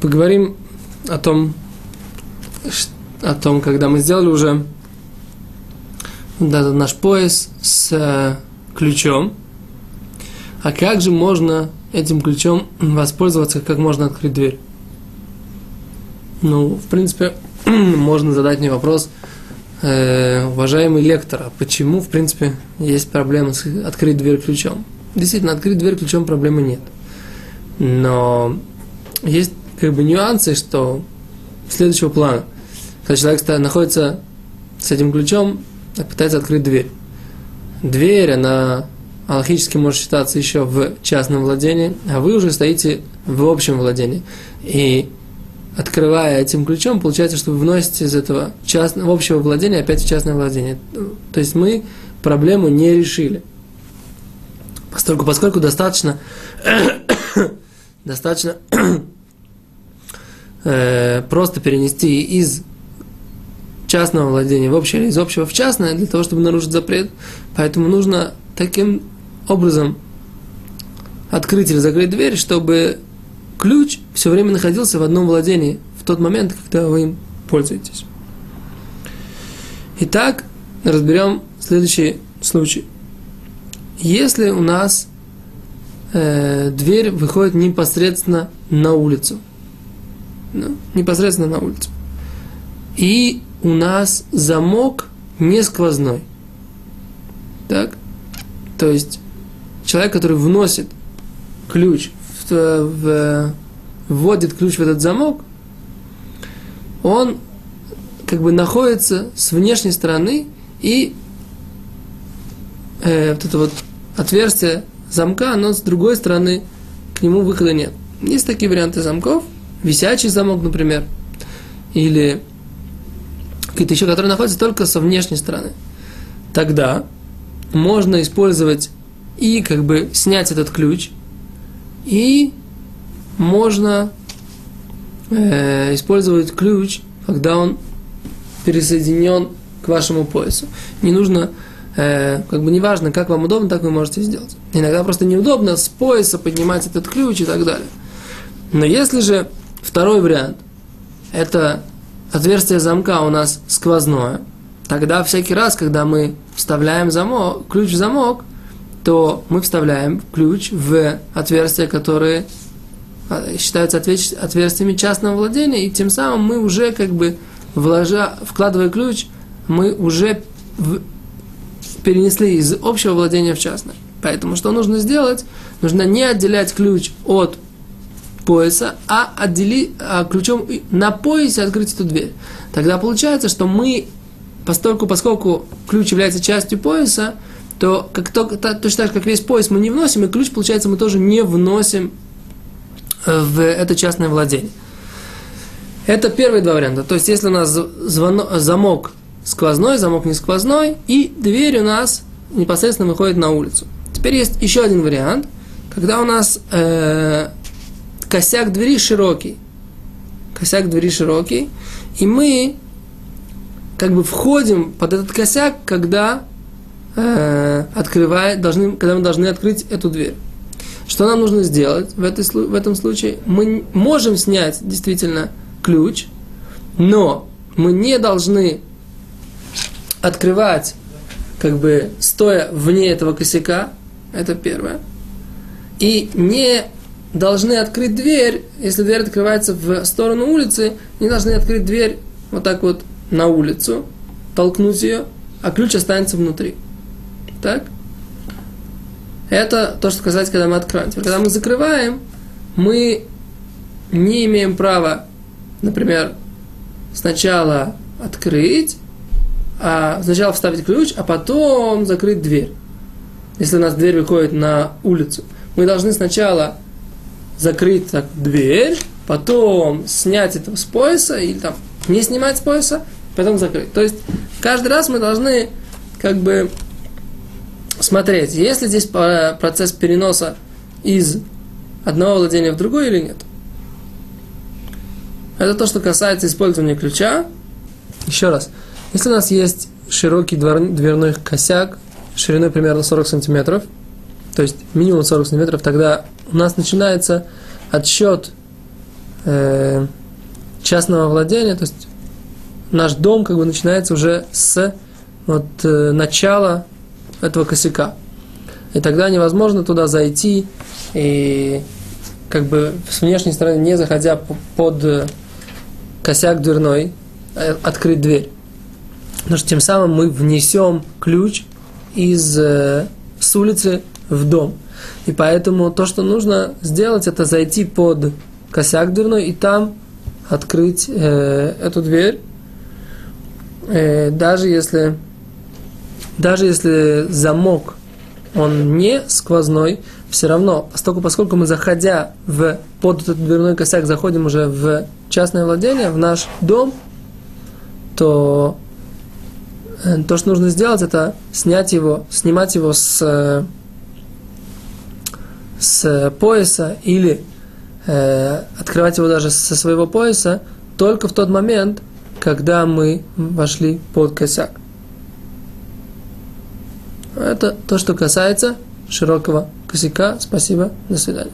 Поговорим о том, когда мы сделали уже наш пояс с ключом. А как же можно этим ключом воспользоваться, как можно открыть дверь? Ну, в принципе, можно задать мне вопрос, уважаемый лектор, а почему, в принципе, есть проблема с открыть дверь ключом? Действительно, открыть дверь ключом проблемы нет. Но есть как бы нюансы, что следующего плана. Когда человек находится с этим ключом, пытается открыть дверь. Дверь, она алхически может считаться еще в частном владении, а вы уже стоите в общем владении. И открывая этим ключом, получается, что вы вносите из этого общего владения опять в частное владение. То есть мы проблему не решили. Поскольку достаточно просто перенести из частного владения в общее или из общего в частное для того, чтобы нарушить запрет. Поэтому нужно таким образом открыть или закрыть дверь, чтобы ключ все время находился в одном владении в тот момент, когда вы им пользуетесь. Итак, разберем следующий случай. Если у нас дверь выходит непосредственно на улицу, и у нас замок не сквозной. Так? То есть человек, который вносит ключ, вводит ключ в этот замок, он как бы находится с внешней стороны, и вот это вот отверстие замка, но с другой стороны к нему выхода нет. Есть такие варианты замков, висячий замок, например, или какие-то еще, которые находятся только со внешней стороны. Тогда можно использовать и как бы снять этот ключ, и можно использовать ключ, когда он присоединен к вашему поясу. Не нужно, как бы неважно, как вам удобно, так вы можете сделать. Иногда просто неудобно с пояса поднимать этот ключ и так далее. Но если же второй вариант, это отверстие замка у нас сквозное, тогда всякий раз, когда мы вставляем ключ в замок, то мы вставляем ключ в отверстия, которые считаются отверстиями частного владения, и тем самым мы уже как бы, вкладывая ключ, мы уже перенесли из общего владения в частное. Поэтому что нужно сделать? Нужно не отделять ключ от пояса, а ключом на поясе открыть эту дверь. Тогда получается, что мы, поскольку ключ является частью пояса, то точно так же, как весь пояс мы не вносим, и ключ, получается, мы тоже не вносим в это частное владение. Это первые два варианта. То есть, если у нас замок сквозной, замок не сквозной, и дверь у нас непосредственно выходит на улицу. Теперь есть еще один вариант, когда у нас косяк двери широкий. И мы как бы входим под этот косяк, когда мы должны открыть эту дверь. Что нам нужно сделать в этом случае? Мы можем снять действительно ключ, но мы не должны открывать, как бы стоя вне этого косяка. Это первое. И не должны открыть дверь, если дверь открывается в сторону улицы, не должны открыть дверь вот так вот на улицу, толкнуть ее, а ключ останется внутри. Так? Это то, что касается, когда мы открываем. Когда мы закрываем, мы не имеем права, например, сначала открыть, сначала вставить ключ, а потом закрыть дверь. Если у нас дверь выходит на улицу, мы должны сначала закрыть так дверь, потом снять это с пояса, или там не снимать с пояса, потом закрыть. То есть каждый раз мы должны как бы смотреть, есть ли здесь процесс переноса из одного владения в другое или нет. Это то, что касается использования ключа. Еще раз, если у нас есть широкий дверной косяк шириной примерно 40 сантиметров, то есть минимум 40 сантиметров, тогда у нас начинается отсчет частного владения, то есть наш дом как бы начинается уже с вот, начала этого косяка. И тогда невозможно туда зайти, и как бы с внешней стороны, не заходя под косяк дверной, открыть дверь. Потому что тем самым мы внесем ключ с улицы в дом. И поэтому то, что нужно сделать, это зайти под косяк дверной и там открыть эту дверь. Даже если замок он не сквозной, все равно, поскольку мы, заходя под этот дверной косяк, заходим уже в частное владение, в наш дом, то, что нужно сделать, это снимать его с пояса или открывать его даже со своего пояса только в тот момент, когда мы вошли под косяк. Это то, что касается широкого косяка. Спасибо. До свидания.